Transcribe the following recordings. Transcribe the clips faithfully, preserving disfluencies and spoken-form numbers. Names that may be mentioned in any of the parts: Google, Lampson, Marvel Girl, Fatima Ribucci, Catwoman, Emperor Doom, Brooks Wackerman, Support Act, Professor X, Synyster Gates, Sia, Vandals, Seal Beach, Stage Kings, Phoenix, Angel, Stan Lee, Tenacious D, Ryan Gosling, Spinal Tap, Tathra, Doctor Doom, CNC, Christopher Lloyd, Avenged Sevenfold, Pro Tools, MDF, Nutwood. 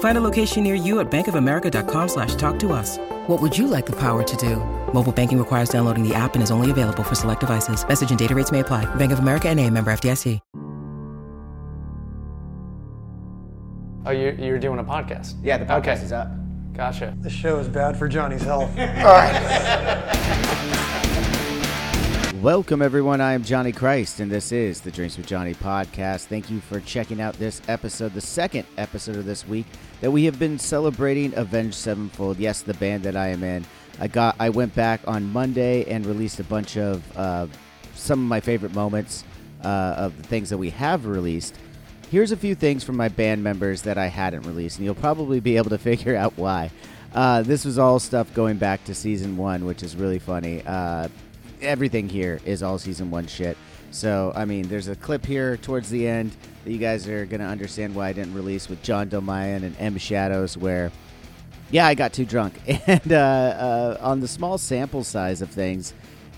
Find a location near you at bank of america dot com slash talk to us. What would you like the power to do? Mobile banking requires downloading the app and is only available for select devices. Message and data rates may apply. Bank of America N A, member F D I C. Oh, you're, you're doing a podcast? Yeah, the podcast okay. is up. Gotcha. The show is bad for Johnny's health. All right. Welcome, everyone. I am Johnny Christ, and this is the Drinks with Johnny podcast. Thank you for checking out this episode, the second episode of this week, that we have been celebrating Avenged Sevenfold. Yes, the band that I am in. I got. I went back on Monday and released a bunch of uh, some of my favorite moments uh, of the things that we have released. Here's a few things from my band members that I hadn't released, and you'll probably be able to figure out why. Uh, this was all stuff going back to season one, which is really funny. Uh, everything here is all season one shit. So, I mean, there's a clip here towards the end that you guys are going to understand why I didn't release with John Dolmayan and M Shadows, where, yeah, I got too drunk. And uh, uh, on the small sample size of things,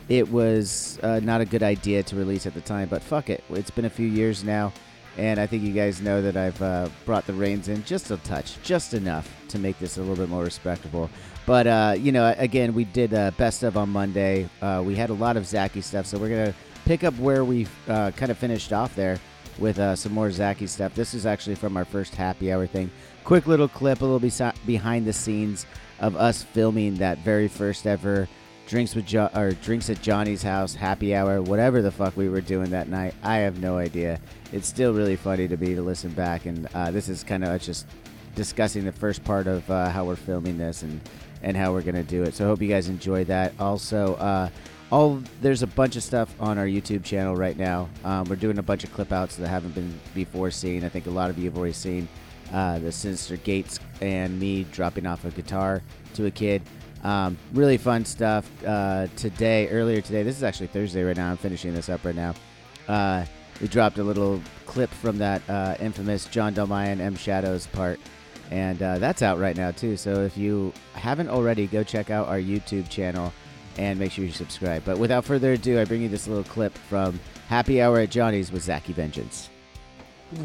it was uh, not a good idea to release at the time, but fuck it. It's been a few years now. And I think you guys know that I've uh, brought the reins in just a touch, just enough to make this a little bit more respectable. But, uh, you know, again, we did uh, Best Of on Monday. Uh, we had a lot of Zacky stuff, so we're going to pick up where we uh, kind of finished off there with uh, some more Zacky stuff. This is actually from our first happy hour thing. Quick little clip, a little be- behind the scenes of us filming that very first ever Drinks with jo- or Drinks at Johnny's House, happy hour, whatever the fuck we were doing that night. I have no idea. It's still really funny to me to listen back, and uh, this is kind of just discussing the first part of uh, how we're filming this and, and how we're going to do it. So I hope you guys enjoy that. Also, uh, all there's a bunch of stuff on our YouTube channel right now. Um, we're doing a bunch of clip outs that haven't been before seen. I think a lot of you have already seen uh, the Synyster Gates and me dropping off a guitar to a kid. Um, really fun stuff uh, today, earlier today. This is actually Thursday right now. I'm finishing this up right now. Uh, we dropped a little clip from that uh, infamous John Dolmayan M Shadows part, and uh, that's out right now too. So if you haven't already, go check out our YouTube channel and make sure you subscribe. But without further ado, I bring you this little clip from Happy Hour at Johnny's with Zacky Vengeance.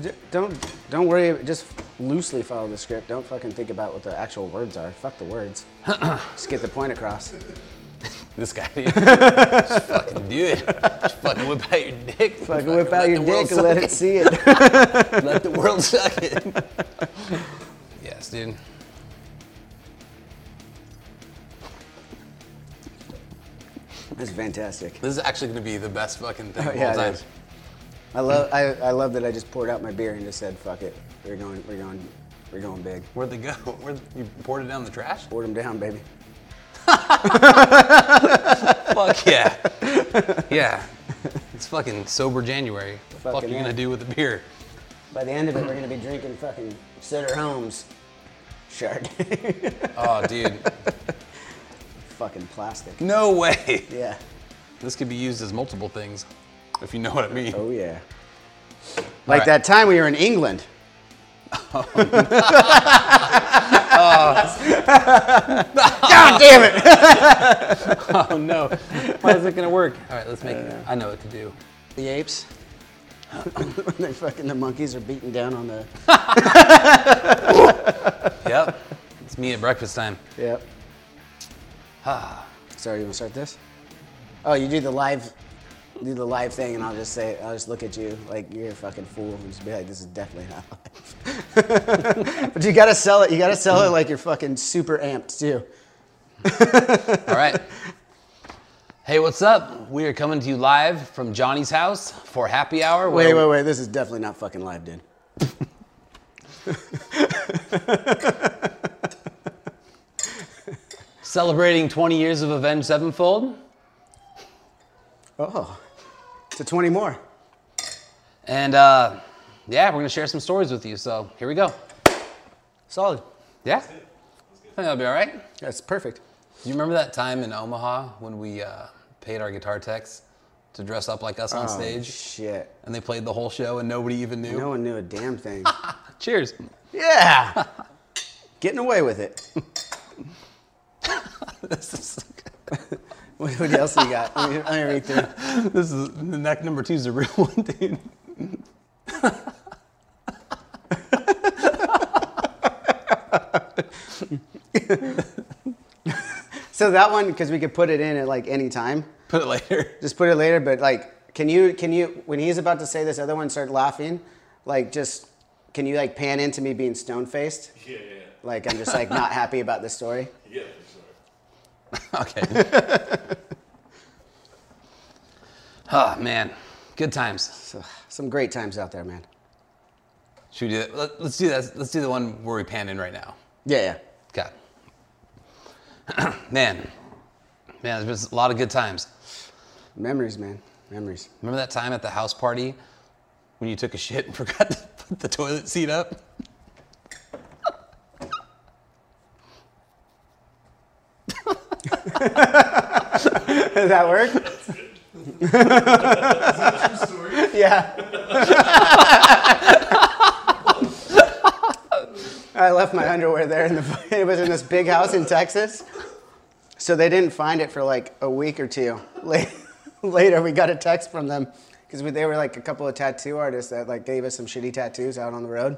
D- don't don't worry. Just loosely follow the script. Don't fucking think about what the actual words are. Fuck the words. Just get the point across. This guy, just fucking do it. Just fucking whip out your dick. Fucking, fucking whip out your dick and let it, it see it. Let the world suck it. Yes, dude. That's fantastic. This is actually gonna be the best fucking thing oh, of yeah, all time. I love I, I love that I just poured out my beer and just said, fuck it. We're going, we're going, we're going big. Where'd they go? Where'd, you poured it down the trash? Poured them down, baby. Fuck yeah. Yeah. It's fucking sober January. What the fuck, fuck are you going to do with the beer? By the end of it, we're going to be drinking fucking Sutter Holmes Chardonnay. Oh, dude. Fucking plastic. No way. Yeah. This could be used as multiple things. If you know what I mean. Oh, yeah. Like right. That time we were in England. Oh, no. Oh. God damn it! Oh, no. Why is it going to work? All right, let's make uh, it. I know what to do. The apes. They fucking, the monkeys are beating down on the... Yep. It's me at breakfast time. Yep. Sorry, you want to start this? Oh, you do the live... do the live thing and I'll just say, I'll just look at you like you're a fucking fool and just be like, this is definitely not live. But you gotta sell it, you gotta sell it like you're fucking super amped too. All right. Hey, what's up? We are coming to you live from Johnny's house for happy hour. Wait, wait, wait. This is definitely not fucking live, dude. Celebrating twenty years of Avenged Sevenfold. Oh, to twenty more. And uh, yeah, we're gonna share some stories with you. So here we go. Solid. Yeah. That's it. That's good. I think that'll be all right. That's perfect. Do you remember that time in Omaha when we uh, paid our guitar techs to dress up like us on oh, stage? Shit. And they played the whole show and nobody even knew. No one knew a damn thing. Cheers. Yeah. Getting away with it. This is so good. What else you got? Let me, let me read through. This is the neck number two is the real one, dude. So that one, because we could put it in at like any time. Put it later. Just put it later. But like, can you can you when he's about to say this other one, start laughing, like just can you like pan into me being stone faced? Yeah, yeah. Like I'm just like not happy about this story. Yeah. Okay. Oh, man. Good times. Some great times out there, man. Should we do that? Let's do that. Let's do the one where we pan in right now. Yeah, yeah. Okay. Man. Man, there's been a lot of good times. Memories, man. Memories. Remember that time at the house party when you took a shit and forgot to put the toilet seat up? Does that work? That's good. Is that a true story? Yeah. I left my underwear there, in the, it was in this big house in Texas, so they didn't find it for like a week or two. Later, we got a text from them because we, they were like a couple of tattoo artists that like gave us some shitty tattoos out on the road,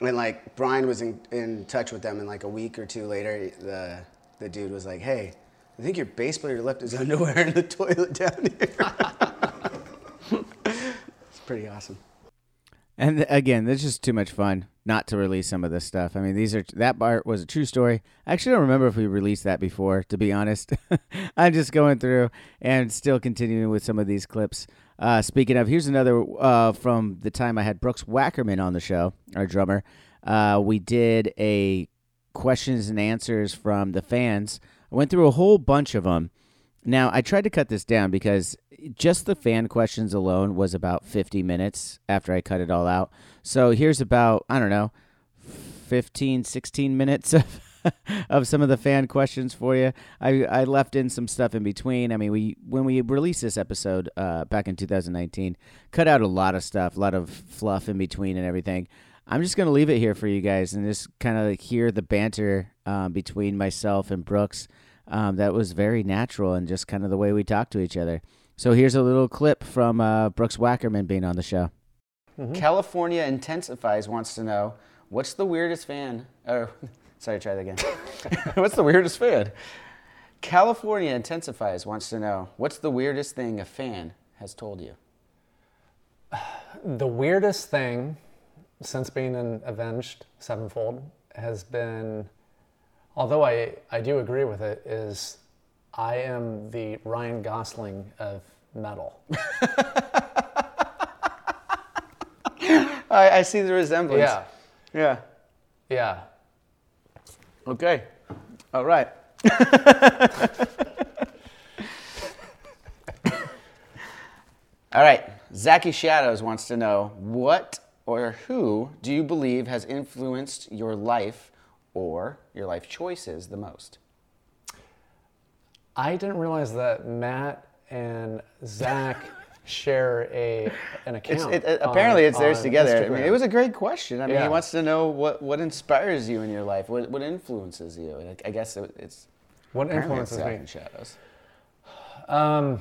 and like Brian was in, in touch with them, and like a week or two later, the the dude was like, "Hey, I think your bass player left his underwear in the toilet down here." It's pretty awesome. And again, this is just too much fun not to release some of this stuff. I mean, these are that part was a true story. I actually don't remember if we released that before, to be honest. I'm just going through and still continuing with some of these clips. Uh, speaking of, here's another uh, from the time I had Brooks Wackerman on the show, our drummer. Uh, we did a questions and answers from the fans. I went through a whole bunch of them. Now, I tried to cut this down because just the fan questions alone was about fifty minutes after I cut it all out. So here's about, I don't know, fifteen, sixteen minutes of, of some of the fan questions for you. I, I left in some stuff in between. I mean, we when we released this episode uh, back in two thousand nineteen, cut out a lot of stuff, a lot of fluff in between and everything. I'm just going to leave it here for you guys and just kind of hear the banter um, between myself and Brooks. Um, that was very natural and just kind of the way we talk to each other. So here's a little clip from uh, Brooks Wackerman being on the show. Mm-hmm. California Intensifies wants to know, what's the weirdest fan? Oh, sorry, try that again. What's the weirdest fan? California Intensifies wants to know, what's the weirdest thing a fan has told you? The weirdest thing since being in Avenged Sevenfold has been, although I, I do agree with it, is I am the Ryan Gosling of metal. I, I see the resemblance. Yeah. Yeah. Yeah. Okay. All right. All right. Zacky Shadows wants to know, what or who do you believe has influenced your life or your life choices the most? I didn't realize that Matt and Zach share a an account. It's, it, on, apparently, it's theirs together. Instagram. I mean, it was a great question. I mean, yeah. He wants to know what, what inspires you in your life, what what influences you. And I guess it, it's what influences Zach me. And Shadows. Um,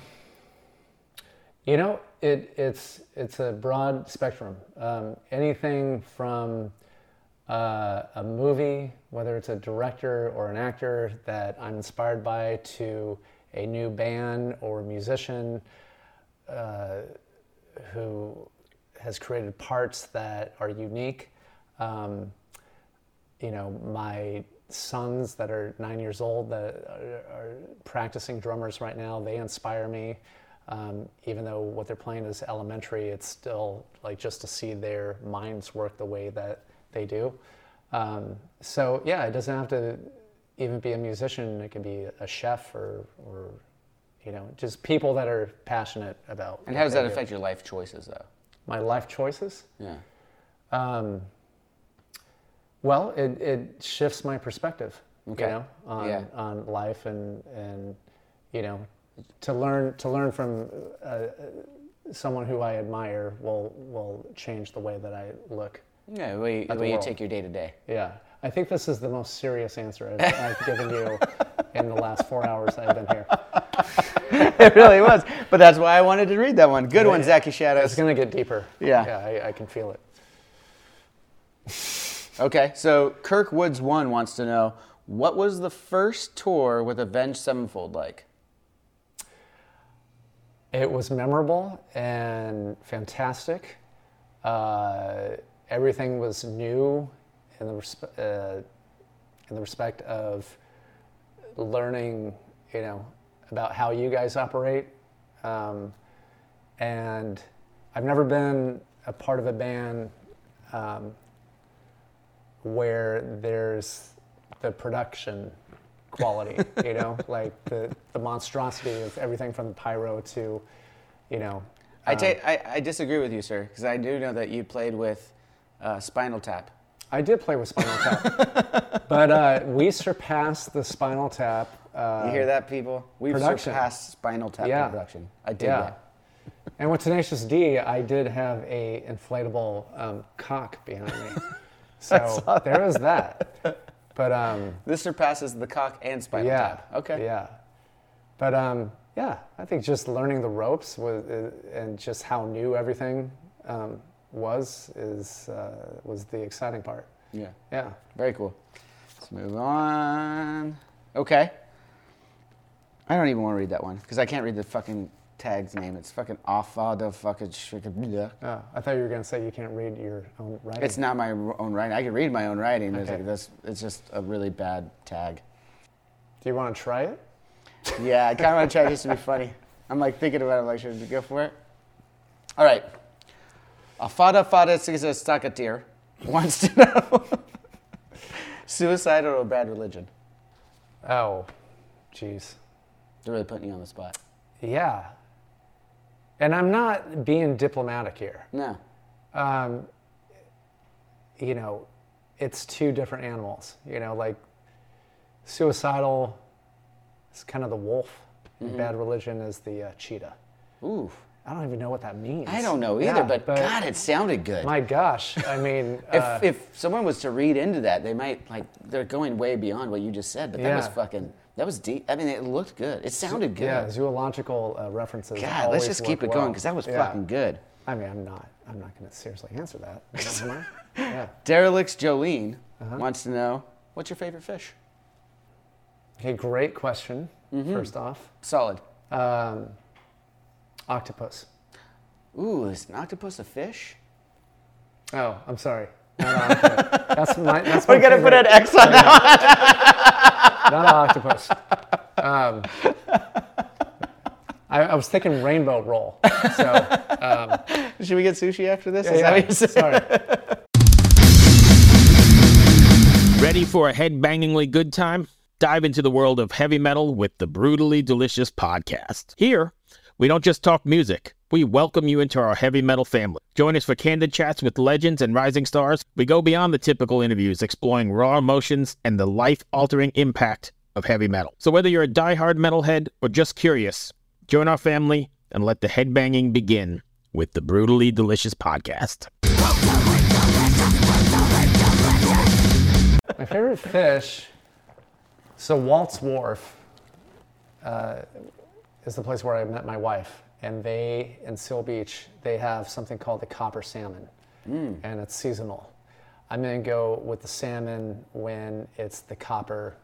you know, it it's it's a broad spectrum. Um, anything from Uh, a movie, whether it's a director or an actor that I'm inspired by, to a new band or musician uh, who has created parts that are unique. Um, you know, my sons that are nine years old that are, are practicing drummers right now. They inspire me. Um, even though what they're playing is elementary, it's still like just to see their minds work the way that they do. Um, so yeah, it doesn't have to even be a musician. It can be a chef or, or you know, just people that are passionate about. And how does that affect your life choices, though? My life choices? Yeah. Um, well, it, it shifts my perspective, okay. you know, on, yeah. on life and, and, you know, to learn to learn from uh, someone who I admire will will change the way that I look. Yeah, the way, the way you take your day to day. Yeah, I think this is the most serious answer I've, I've given you in the last four hours I've been here. It really was, but that's why I wanted to read that one. Good one, Zacky Shadows. It's gonna get deeper. Yeah, yeah, I, I can feel it. Okay, so Kirk Woods One wants to know, what was the first tour with Avenged Sevenfold like? It was memorable and fantastic. Uh, everything was new in the, respe- uh, in the respect of learning, you know, about how you guys operate. Um, and I've never been a part of a band um, where there's the production quality, you know, like the, the monstrosity of everything from the pyro to, you know. Um, I, ta- I I disagree with you, sir, because I do know that you played with uh, Spinal Tap. I did play with Spinal Tap, but uh, we surpassed the Spinal Tap. Uh, you hear that, people? We've production. surpassed Spinal Tap yeah. in production. I did yeah. that. And with Tenacious D, I did have a inflatable um, cock behind me, so there is that. But um, this surpasses the cock and Spinal yeah, Tap. Okay. Yeah. But um, yeah, I think just learning the ropes was, uh, and just how new everything um, was is uh, was the exciting part. Yeah. Yeah. Very cool. Let's move on. Okay. I don't even want to read that one because I can't read the fucking tag's name. It's fucking awful the fucking shit. Oh, I thought you were gonna say you can't read your own writing. It's not my own writing. I can read my own writing. Okay. It's like this, it's just a really bad tag. Do you want to try it? Yeah, I kind of want to try just to be funny. I'm like thinking about it. I'm like, should we go for it? All right. Afada Fada Cesar Stakatir wants to know suicide or a bad religion. Oh, jeez. They're really putting you on the spot. Yeah. And I'm not being diplomatic here. No. Um, you know, it's two different animals. You know, like suicidal is kind of the wolf. Mm-hmm. And bad religion is the uh, cheetah. Ooh. I don't even know what that means. I don't know either, yeah, but, but God, it sounded good. My gosh. I mean. if uh, if someone was to read into that, they might, like, they're going way beyond what you just said, but yeah. that was fucking... That was deep. I mean, it looked good. It sounded good. Yeah, zoological uh, references. God, let's just keep it well. going because that was yeah. fucking good. I mean, I'm not. I'm not going to seriously answer that. yeah. Derelicts Jolene uh-huh. wants to know, what's your favorite fish? Okay, great question. Mm-hmm. First off, solid. Um, octopus. Ooh, is an octopus a fish? Oh, I'm sorry. Not octopus. That's my. That's my We're gonna favorite. Put an X on that. Not an octopus. Um, I, I was thinking rainbow roll. So, um, should we get sushi after this? Yeah, Is yeah. that what you're saying? Sorry. Ready for a head-bangingly good time? Dive into the world of heavy metal with the Brutally Delicious podcast. Here, we don't just talk music. We welcome you into our heavy metal family. Join us for candid chats with legends and rising stars. We go beyond the typical interviews, exploring raw emotions and the life-altering impact of heavy metal. So whether you're a diehard metalhead or just curious, join our family and let the headbanging begin with the Brutally Delicious podcast. My favorite fish, so Walt's Wharf uh, is the place where I met my wife. And they, in Seal Beach, they have something called the copper salmon. Mm. And it's seasonal. I'm gonna go with the salmon when it's the copper,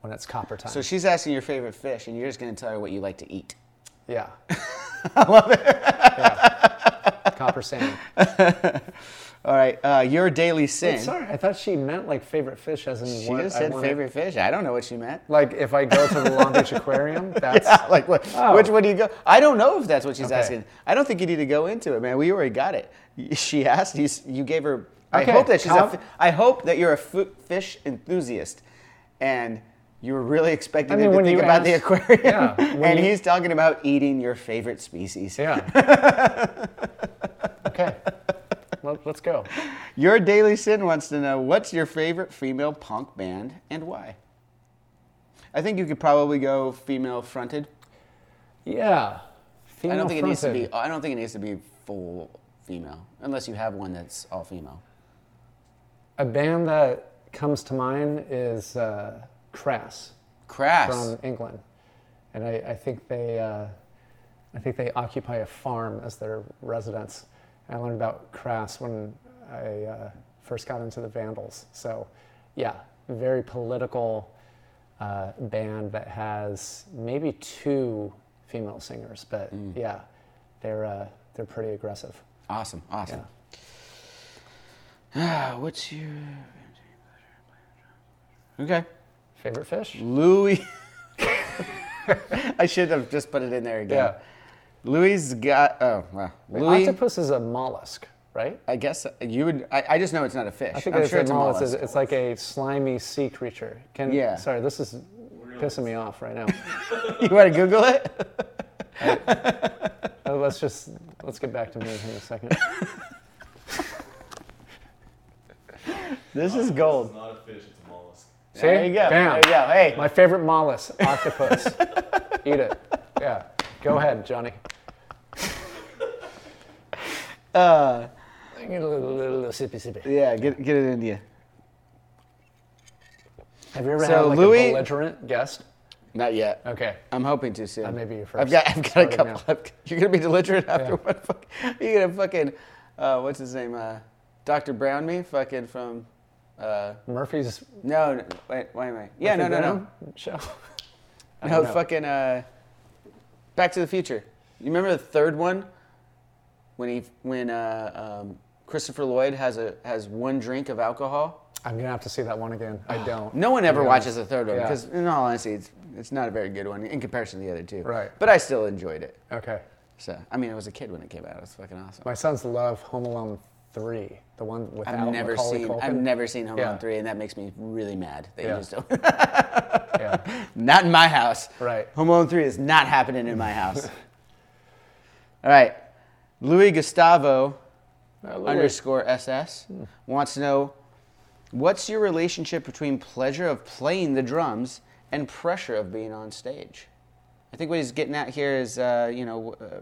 when it's copper time. So she's asking your favorite fish, and you're just gonna tell her what you like to eat. Yeah. I love it. Yeah. Copper salmon. All right, uh, your daily sin. Wait, sorry, I thought she meant like favorite fish as in she what? She just said favorite fish. I don't know what she meant. Like if I go to the Long Beach Aquarium, that's... Yeah, like what? Oh. Which one do you go? I don't know if that's what she's okay. asking. I don't think you need to go into it, man. We already got it. She asked, you, you gave her... Okay. I hope that she's How? a... I hope that you're a fish enthusiast and you were really expecting I mean, him to think about asked, the aquarium. Yeah, and you... he's talking about eating your favorite species. Yeah. Okay. Let's go. Your Daily Sin wants to know, what's your favorite female punk band and why? I think you could probably go female fronted. Yeah. Female I don't think fronted. It needs to be I don't think it needs to be full female unless you have one that's all female. A band that comes to mind is uh, Crass. Crass from England. And I, I think they uh, I think they occupy a farm as their residence. I learned about Crass when I uh, first got into the Vandals. So, yeah, very political uh, band that has maybe two female singers, but mm. yeah, they're uh, they're pretty aggressive. Awesome, awesome. Yeah. Ah, what's your okay favorite fish? Louis. I should have just put it in there again. Yeah. Louis got oh wow. Louis, octopus is a mollusk, right? I guess you would. I, I just know it's not a fish. I think I'm sure it's a mollusk. mollusk. It's like a slimy sea creature. Can yeah. Sorry, this is really? pissing me off right now. You want to Google it? Right. Oh, let's just let's get back to me in a second. This is gold. It's not a fish. It's a mollusk. See? There you go. Bam. There you go. Hey, my favorite mollusk, octopus. Eat it. Yeah. Go ahead, Johnny. uh, get a little, little, little sippy, sippy. Yeah, get get it in you. Have you ever so had like Louis, a belligerent guest? Not yet. Okay. I'm hoping to soon. That may be your first. I've got, I've got a couple. I've, you're gonna be belligerent after yeah. one. Fucking, you're gonna fucking, uh, what's his name? Uh, Doctor Brown me fucking from. Uh, Murphy's. No, no, wait, why am I? Yeah, Murphy no, no, Brown? no. Show. No, know. fucking. Uh, Back to the Future. You remember the third one, when he when uh, um, Christopher Lloyd has a has one drink of alcohol. I'm gonna have to see that one again. I don't. No one ever yeah. watches the third one yeah. because, in all honesty, it's it's not a very good one in comparison to the other two. Right. But I still enjoyed it. Okay. So I mean, I was a kid when it came out. It was fucking awesome. My sons love Home Alone three, the one without I've never Macaulay seen. Culkin. I've never seen Home yeah. Alone three, and that makes me really mad. They yeah. just don't. Yeah. Not in my house. Right. Home Alone three is not happening in my house. All right. Louis Gustavo uh, Louis. underscore S S hmm. wants to know, what's your relationship between pleasure of playing the drums and pressure of being on stage? I think what he's getting at here is, uh, you know, uh,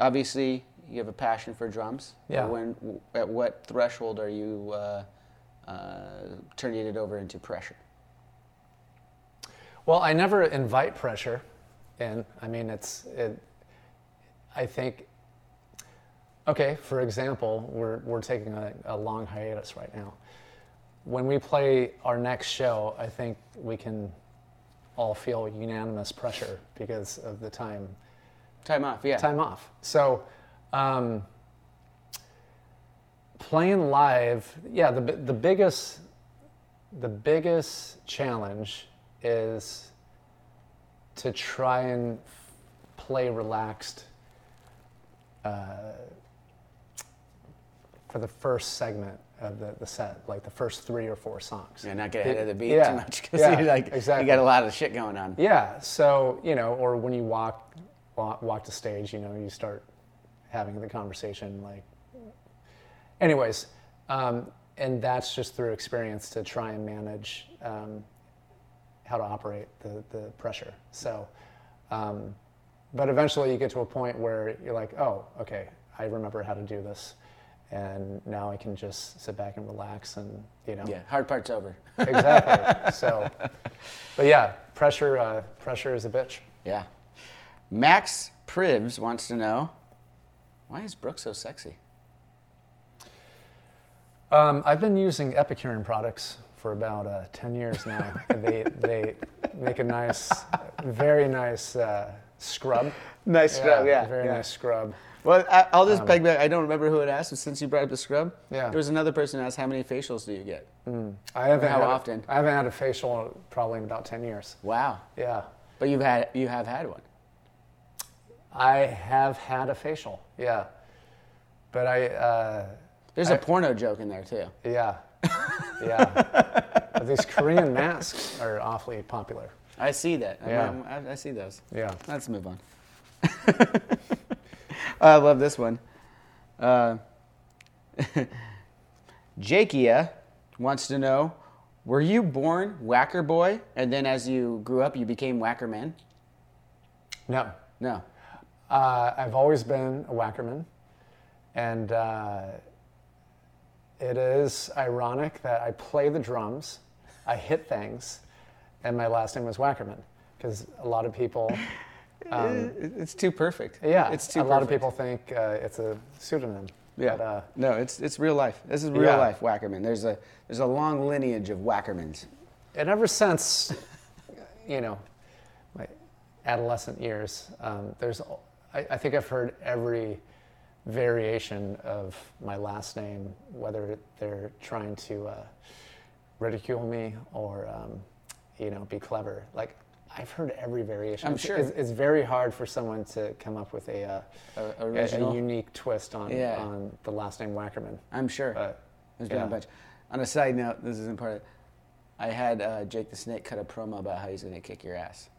obviously you have a passion for drums. Yeah. When, at what threshold are you uh, uh, turning it over into pressure? Well, I never invite pressure in. I mean, it's, it, I think, okay, for example, we're we're taking a, a long hiatus right now. When we play our next show, I think we can all feel unanimous pressure because of the time. Time off, yeah. Time off. So, um, playing live, yeah, the the biggest, the biggest challenge is to try and play relaxed uh, for the first segment of the, the set, like the first three or four songs. Yeah, not get ahead of the beat yeah, too much because yeah, like, exactly. you got a lot of shit going on. Yeah, so, you know, or when you walk, walk walk to stage, you know, you start having the conversation, like, anyways, um, and that's just through experience to try and manage um, how to operate the, the pressure. So, um, but eventually you get to a point where you're like, oh, okay, I remember how to do this. And now I can just sit back and relax and, you know. Yeah, hard part's over. Exactly. So, but yeah, pressure uh, pressure is a bitch. Yeah. Max Pribs wants to know, why is Brooke so sexy? Um, I've been using Epicurean products for about uh, ten years now. They they make a nice, very nice uh, Scrub. Nice scrub, yeah. yeah very yeah. nice scrub. Well, I, I'll just um, beg back. I don't remember who it asked, but since you brought up the scrub, yeah. there was another person who asked, how many facials do you get? Mm. I haven't how had often? A, I haven't had a facial probably in about ten years. Wow. Yeah. But you've had, you have had one. I have had a facial, yeah. But I... Uh, There's I, a porno joke in there, too. Yeah. Yeah. These Korean masks are awfully popular. I see that. Yeah. I'm, I'm, I see those. Yeah. Let's move on. I love this one. Uh, Jakia wants to know, were you born Whacker Boy, and then as you grew up, you became Whacker Man? No. No. Uh, I've always been a Wackerman, and uh, it is ironic that I play the drums, I hit things, and my last name was Wackerman, because a lot of people... Um, it's too perfect. Yeah, it's too a perfect. Lot of people think uh, it's a pseudonym. Yeah, but, uh, no, it's it's real life. This is real yeah. life Wackerman. There's a there's a long lineage of Wackermans. And ever since, you know, my adolescent years, um, there's I, I think I've heard every variation of my last name, whether they're trying to uh, ridicule me or um, you know, be clever. Like. I've heard every variation. I'm sure. It's, it's very hard for someone to come up with a uh, a, a, a unique twist on, yeah. on the last name Wackerman. I'm sure. But, There's yeah. been a bunch. On a side note, this isn't part of it. I had uh, Jake the Snake cut a promo about how he's going to kick your ass.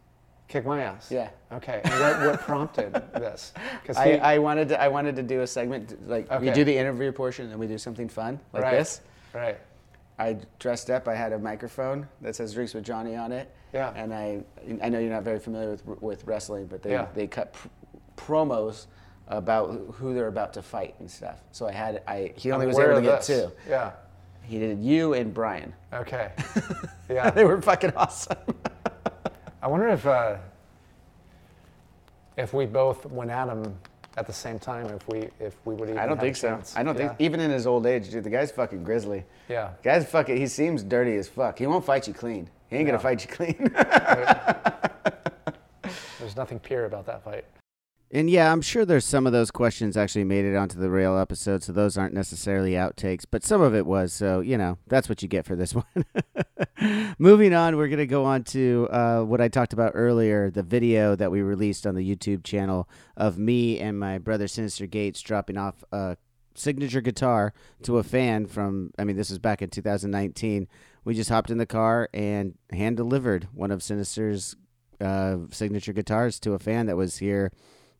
Kick my ass? Yeah. Okay. And what, what prompted this? Because I, I wanted to I wanted to do a segment, like okay. we do the interview portion and then we do something fun like right. this. Right. I dressed up. I had a microphone that says "Drinks with Johnny" on it. Yeah. And I, I know you're not very familiar with with wrestling, but they yeah. they cut pr- promos about who they're about to fight and stuff. So I had I he only I'm was able to get this. two. Yeah. He did you and Brian. Okay. Yeah. They were fucking awesome. I wonder if uh, if we both went at him at the same time, if we if we would even I don't think so. I don't yeah. think even in his old age, dude, the guy's fucking grizzly. Yeah. The guy's fucking he seems dirty as fuck. He won't fight you clean. He ain't no. gonna fight you clean. There's nothing pure about that fight. And yeah, I'm sure there's some of those questions actually made it onto the real episode, so those aren't necessarily outtakes, but some of it was, so, you know, that's what you get for this one. Moving on, we're going to go on to uh, what I talked about earlier, the video that we released on the YouTube channel of me and my brother Synyster Gates dropping off a signature guitar to a fan from, I mean, this was back in two thousand nineteen. We just hopped in the car and hand-delivered one of Synyster's uh, signature guitars to a fan that was here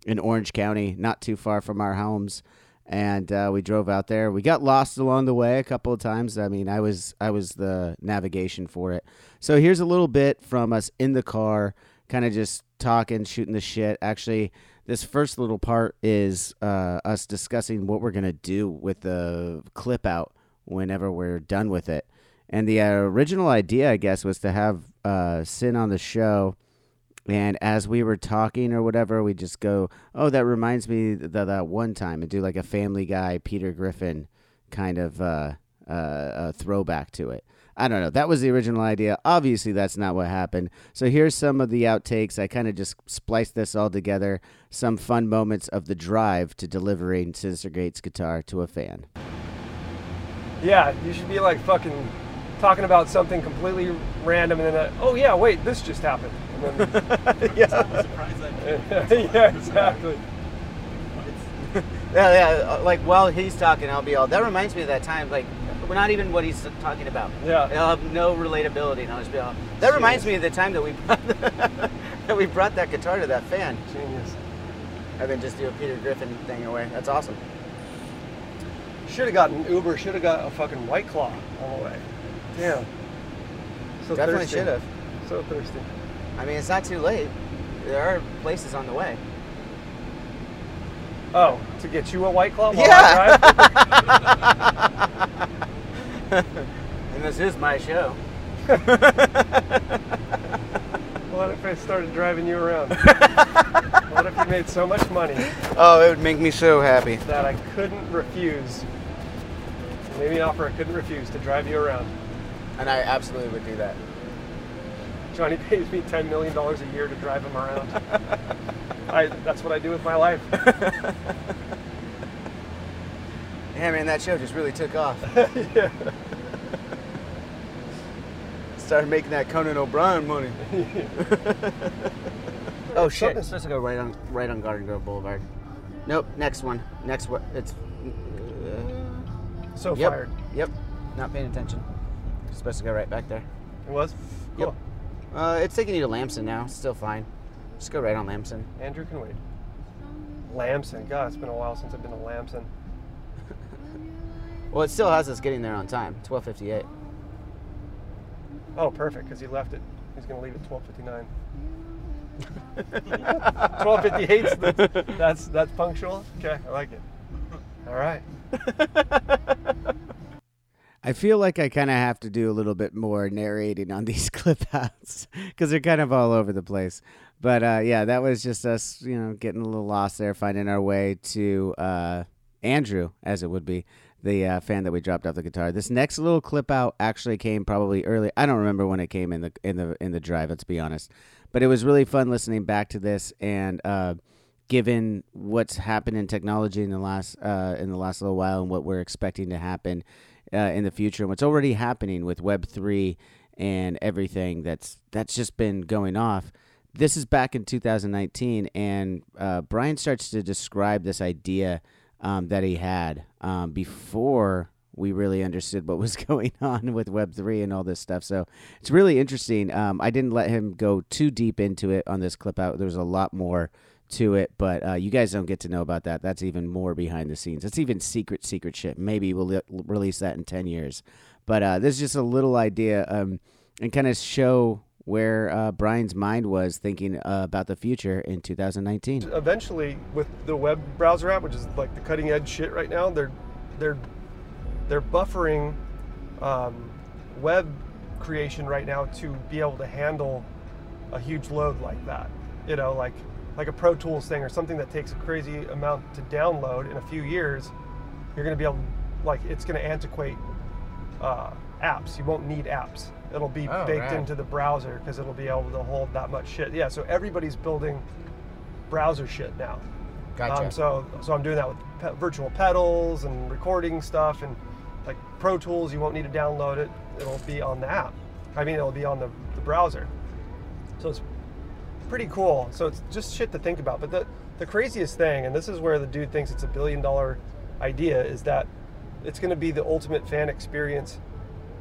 in Orange County, not too far from our homes, and uh, we drove out there. We got lost along the way a couple of times. I mean, I was I was the navigation for it. So here's a little bit from us in the car, kind of just talking, shooting the shit. Actually, this first little part is uh, us discussing what we're going to do with the clip out whenever we're done with it. And the uh, original idea, I guess, was to have uh, Sin on the show. And as we were talking or whatever, we just go, oh, that reminds me of that one time, and do like a Family Guy, Peter Griffin kind of uh, uh, uh, throwback to it. I don't know. That was the original idea. Obviously, that's not what happened. So here's some of the outtakes. I kind of just spliced this all together. Some fun moments of the drive to delivering Synyster Gates' guitar to a fan. Yeah, you should be like fucking talking about something completely random, and then, uh, oh yeah, wait, this just happened. And then, yeah. Yeah, exactly. yeah, yeah. Like while he's talking, I'll be all. That reminds me of that time. Like, we're not even what he's talking about. Yeah. And I'll have no relatability, and I'll just be all. That Genius. Reminds me of the time that we brought the, that we brought that guitar to that fan. Genius. And then just do a Peter Griffin thing away. That's awesome. Should have gotten Uber. Should have got a fucking White Claw all the way. Damn. So Definitely should have. So thirsty. I mean, it's not too late. There are places on the way. Oh, to get you a White Claw while yeah. I drive? And this is my show. What if I started driving you around? What if you made so much money? Oh, it would make me so happy. That I couldn't refuse. Maybe an offer I couldn't refuse to drive you around. And I absolutely would do that. Johnny pays me ten million dollars a year to drive him around. I, that's what I do with my life. Yeah, man, that show just really took off. Yeah. Started making that Conan O'Brien money. Oh shit! It's supposed to go right on, right on Garden Grove Boulevard. Nope. Next one. Next one. It's uh, so yep. fired. Yep. Not paying attention. It's supposed to go right back there. It was. Cool. Yep. Uh, it's taking you to Lampson now. It's still fine. Just go right on Lampson. Andrew can wait. Lampson. God, it's been a while since I've been to Lampson. Well, it still has us getting there on time. twelve fifty-eight. Oh, perfect, because he left it. He's going to leave at twelve fifty-nine. twelve fifty-eight, that's, that's, that's punctual? Okay, I like it. All right. I feel like I kind of have to do a little bit more narrating on these clip-outs, because they're kind of all over the place. But, uh, yeah, that was just us, you know, getting a little lost there, finding our way to uh, Andrew, as it would be. The uh, fan that we dropped off the guitar. This next little clip out actually came probably early. I don't remember when it came in the in the in the drive. Let's be honest, but it was really fun listening back to this. And uh, given what's happened in technology in the last uh, in the last little while, and what we're expecting to happen uh, in the future, and what's already happening with Web three and everything that's that's just been going off. This is back in two thousand nineteen, and uh, Brian starts to describe this idea. Um, that he had um, before we really understood what was going on with Web three and all this stuff. So it's really interesting. Um, I didn't let him go too deep into it on this clip out. There's a lot more to it, but uh, you guys don't get to know about that. That's even more behind the scenes. It's even secret, secret shit. Maybe we'll le- release that in ten years. But uh, this is just a little idea um, and kind of show where uh, Brian's mind was thinking uh, about the future in two thousand nineteen. Eventually, with the web browser app, which is like the cutting edge shit right now, they're they're they're buffering um, web creation right now to be able to handle a huge load like that. You know, like like a Pro Tools thing or something that takes a crazy amount to download. In a few years, you're going to be able, like, it's going to antiquate uh, apps. You won't need apps. It'll be oh, baked right. into the browser because it'll be able to hold that much shit. Yeah, so everybody's building browser shit now. Gotcha. Um, so, so I'm doing that with pe- virtual pedals and recording stuff and like Pro Tools. You won't need to download it. It'll be on the app. I mean, it'll be on the, the browser. So it's pretty cool. So it's just shit to think about. But the the craziest thing, and this is where the dude thinks it's a billion dollar idea, is that it's going to be the ultimate fan experience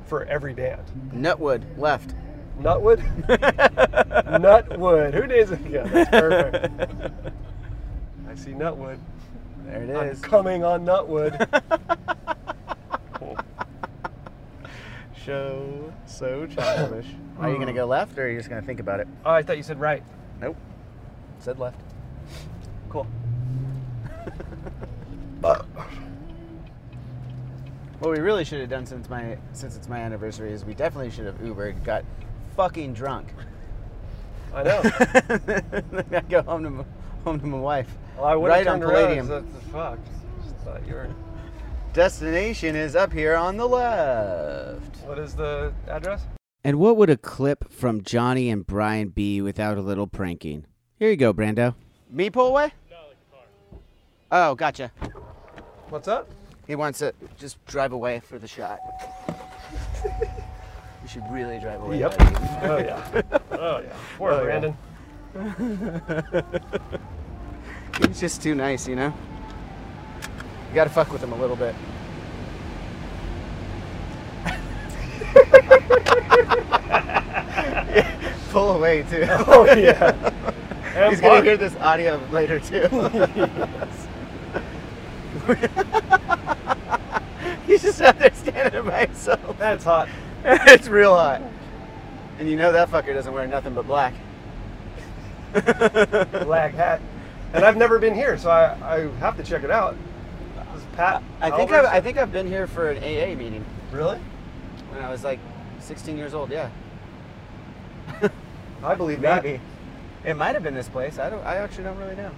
for every band. Nutwood left. Nutwood? Nutwood. Who names it? Yeah, that's perfect. I see Nutwood. There it is. I'm coming on Nutwood. Cool. Show so childish. Are you going to go left or are you just going to think about it? Oh, I thought you said right. Nope. Said left. Cool. But what we really should have done since my since it's my anniversary is we definitely should have Ubered, got fucking drunk. I know. Then I go home to home to my wife. Well, I would right have turned on Palladium. Around, so the fuck. Just thought you were... Destination is up here on the left. What is the address? And what would a clip from Johnny and Brian be without a little pranking? Here you go, Brando. Me pull away? No, like the car. Oh, gotcha. What's up? He wants to just drive away for the shot. You should really drive away. Yep. Oh, yeah. Oh, yeah. Poor oh, Brandon. Yeah. He's just too nice, you know? You gotta fuck with him a little bit. Yeah, pull away, too. Oh, yeah. He's gonna hear this audio later, too. He's just out there standing by himself. That's hot. It's real hot. And you know that fucker doesn't wear nothing but black. Black hat. And I've never been here, so I, I have to check it out. This is Pat. I think I've, I think I've been here for an A A meeting. Really? When I was like sixteen years old, yeah. I believe that. Maybe. It might have been this place. I don't. I actually don't really know.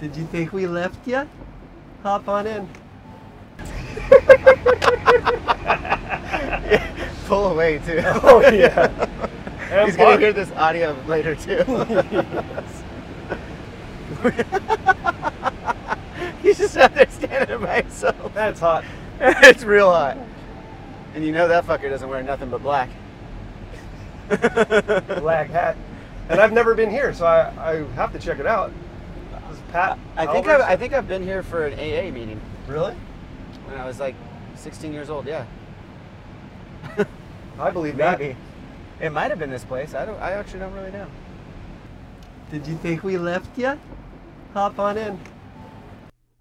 Did you think we left yet? Hop on in. Yeah, pull away, too. Oh, yeah. He's going to hear this audio later, too. He's just out there standing by himself. That's hot. It's real hot. And you know that fucker doesn't wear nothing but black. Black hat. And I've never been here, so I, I have to check it out. This is Pat. I think I've, I think I've been here for an A A meeting. Really? When I was like sixteen years old, yeah. I believe that. Maybe. It might have been this place. I don't. I actually don't really know. Did you think we left yet? Hop on in.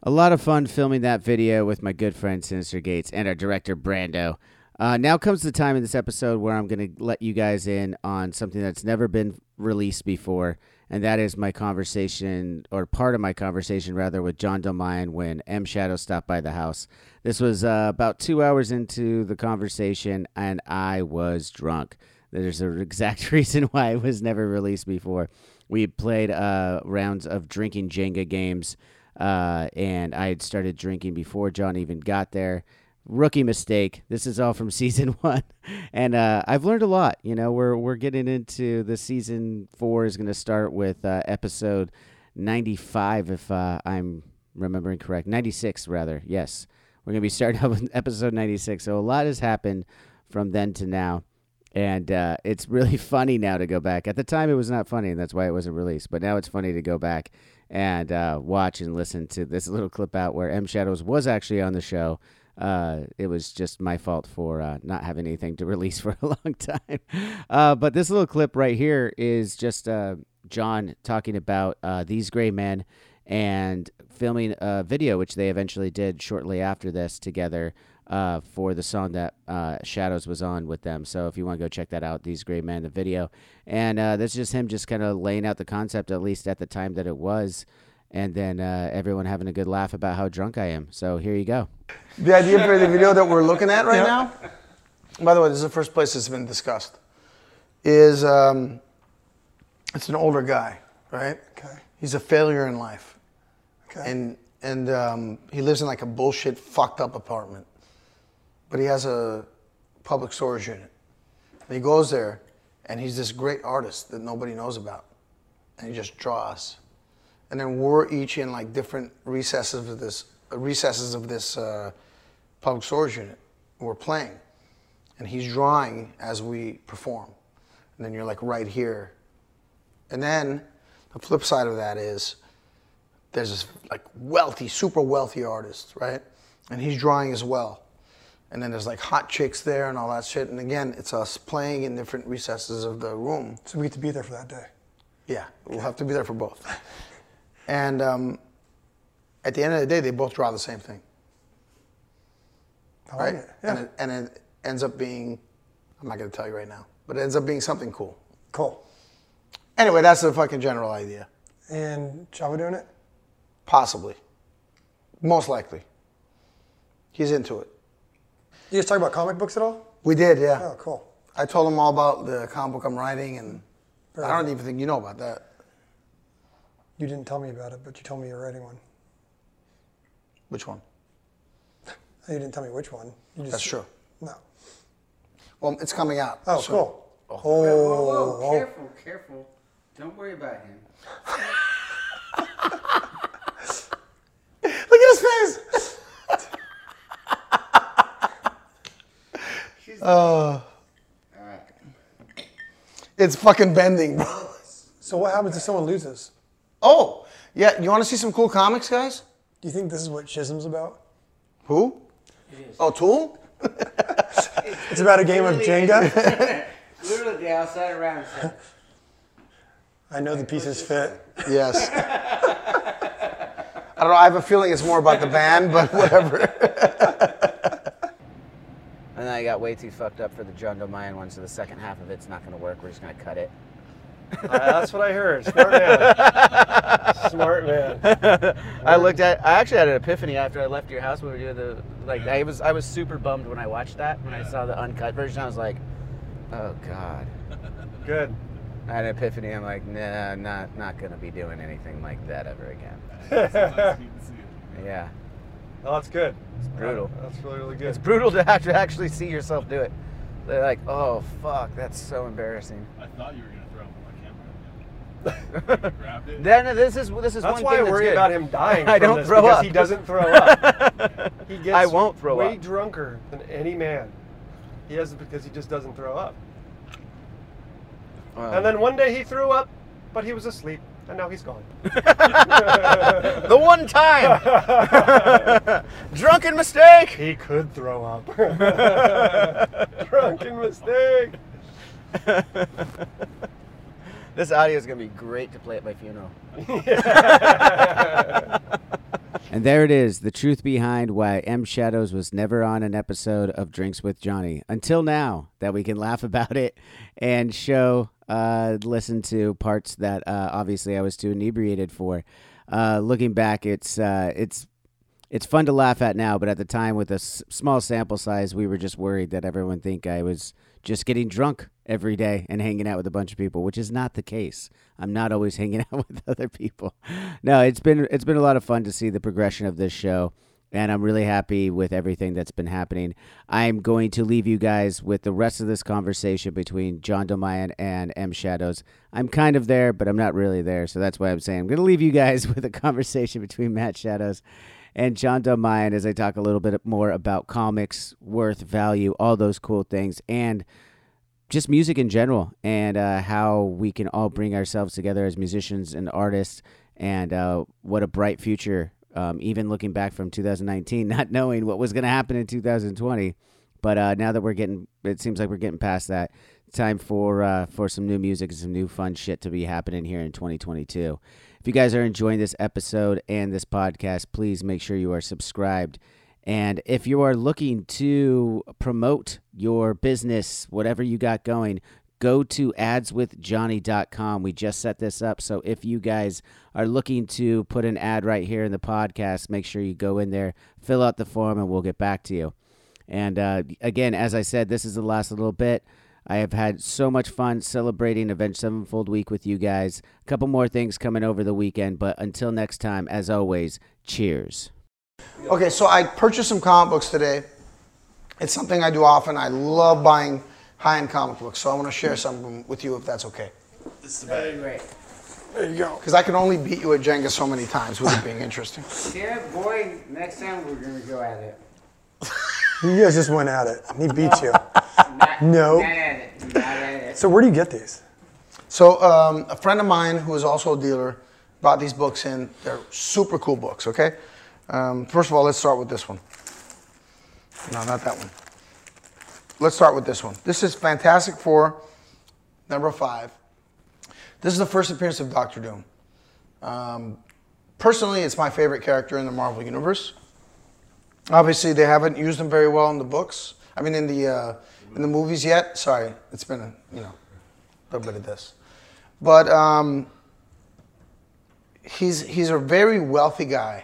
A lot of fun filming that video with my good friend Synyster Gates and our director Brando. Uh, now comes the time in this episode where I'm going to let you guys in on something that's never been released before, and that is my conversation, or part of my conversation rather, with John Dolmayan when M Shadows stopped by the house. This was uh, about two hours into the conversation, and I was drunk. There's an exact reason why it was never released before. We played uh, rounds of drinking Jenga games, uh, and I had started drinking before John even got there. Rookie mistake. This is all from season one, and uh, I've learned a lot. You know, we're we're getting into the season four is going to start with uh, episode ninety-five, if uh, I'm remembering correct, ninety-six rather. Yes, we're going to be starting up with episode ninety-six. So a lot has happened from then to now, and uh, it's really funny now to go back. At the time, it was not funny, and that's why it wasn't released. But now it's funny to go back and uh, watch and listen to this little clip out where M Shadows was actually on the show. Uh, it was just my fault for uh, not having anything to release for a long time. Uh, but this little clip right here is just uh, John talking about uh, these gray men and filming a video, which they eventually did shortly after this together uh, for the song that uh, Shadows was on with them. So if you want to go check that out, These Gray Men, the video. And uh, that's just him just kind of laying out the concept, at least at the time that it was. And then uh, everyone having a good laugh about how drunk I am. So here you go. The idea for the video that we're looking at right now, by the way, this is the first place it's been discussed, is um, it's an older guy, right? Okay. He's a failure in life. Okay. And and um, he lives in like a bullshit fucked up apartment. But he has a public storage unit. And he goes there and he's this great artist that nobody knows about. And he just draws. And then we're each in like different recesses of this uh, recesses of this uh, public storage unit. We're playing, and he's drawing as we perform. And then you're like right here. And then the flip side of that is there's this like wealthy, super wealthy artist, right? And he's drawing as well. And then there's like hot chicks there and all that shit. And again, it's us playing in different recesses of the room. So we get to be there for that day. Yeah, we'll have to be there for both. And um, at the end of the day, they both draw the same thing, right? Oh, yeah. And, it, and it ends up being, I'm not going to tell you right now, but it ends up being something cool. Cool. Anyway, that's the fucking general idea. And Chavo doing it? Possibly. Most likely. He's into it. You guys talk about comic books at all? We did, yeah. Oh, cool. I told him all about the comic book I'm writing, and Very I don't cool. even think you know about that. You didn't tell me about it, but you told me you're writing one. Which one? You didn't tell me which one. You just, That's true. No. Well, it's coming out. Oh, so. Cool. Oh, whoa, whoa, whoa. whoa. Careful, careful. Don't worry about him. Look at his face. She's uh, all right. It's fucking bending, bro. So what happens if someone loses? Oh, yeah, you want to see some cool comics, guys? Do you think this is what Chisholm's about? Who? It is. Oh, Tool? it's, it's about a game of Jenga? Literally the outside around. So. I know the pieces fit. Yes. I don't know, I have a feeling it's more about the band, but whatever. And then I got way too fucked up for the John Dolmayan one, so the second half of it's not going to work. We're just going to cut it. uh, that's what I heard. Smart man. Smart man. I looked at. I actually had an epiphany after I left your house when we were doing the. Like I was. I was super bummed when I watched that. When I saw the uncut version, I was like, "Oh God." Good. I had an epiphany. I'm like, "Nah, not not gonna be doing anything like that ever again." Yeah. Oh, that's good. It's brutal. That's really really good. It's brutal to have to actually see yourself do it. They're like, "Oh fuck, that's so embarrassing." I thought you were gonna. grabbed it. Then this is this is that's one why thing I that's worry good. about him dying. I don't throw up. He doesn't throw up. He gets I won't throw way up. drunker than any man. He has it because he just doesn't throw up. Wow. And then one day he threw up, but he was asleep, and now he's gone. The one time! Drunken mistake! He could throw up. Drunken mistake! This audio is going to be great to play at my funeral. And there it is, the truth behind why M Shadows was never on an episode of Drinks with Johnny. Until now, that we can laugh about it and show, uh, listen to parts that uh, obviously I was too inebriated for. Uh, looking back, it's uh, it's it's fun to laugh at now, but at the time with a s- small sample size, we were just worried that everyone think I was just getting drunk every day and hanging out with a bunch of people, which is not the case. I'm not always hanging out with other people. No, it's been it's been a lot of fun to see the progression of this show, and I'm really happy with everything that's been happening. I'm going to leave you guys with the rest of this conversation between John Dolmayan and M Shadows. I'm kind of there, but I'm not really there, so that's why I'm saying I'm going to leave you guys with a conversation between Matt Shadows and John Dolmayan as I talk a little bit more about comics, worth, value, all those cool things, and just music in general, and uh, how we can all bring ourselves together as musicians and artists, and uh, what a bright future, um, even looking back from two thousand nineteen, not knowing what was going to happen in two thousand twenty. But uh, now that we're getting, it seems like we're getting past that, time for uh, for some new music and some new fun shit to be happening here in twenty twenty-two. If you guys are enjoying this episode and this podcast, please make sure you are subscribed. And if you are looking to promote your business, whatever you got going, go to ads with johnny dot com. We just set this up. So if you guys are looking to put an ad right here in the podcast, make sure you go in there, fill out the form, and we'll get back to you. And uh, again, as I said, this is the last little bit. I have had so much fun celebrating Avenged Sevenfold Week with you guys. A couple more things coming over the weekend. But until next time, as always, cheers. Okay, so I purchased some comic books today. It's something I do often. I love buying high-end comic books, so I want to share some with you if that's okay. This is the great. There you go. Because I can only beat you at Jenga so many times with it being interesting. Yeah, boy, next time we're going to go at it. You guys just went at it. He beat you. not, no. Not at it. Not at it. So where do you get these? So um, a friend of mine who is also a dealer brought these books in. They're super cool books, okay? Um, first of all, let's start with this one. No, not that one. Let's start with this one. This is Fantastic Four, number five. This is the first appearance of Doctor Doom. Um, personally, it's my favorite character in the Marvel Universe. Obviously, they haven't used him very well in the books. I mean, in the uh, in the movies yet. Sorry, it's been a, you know, a little bit of this, but um, he's he's a very wealthy guy.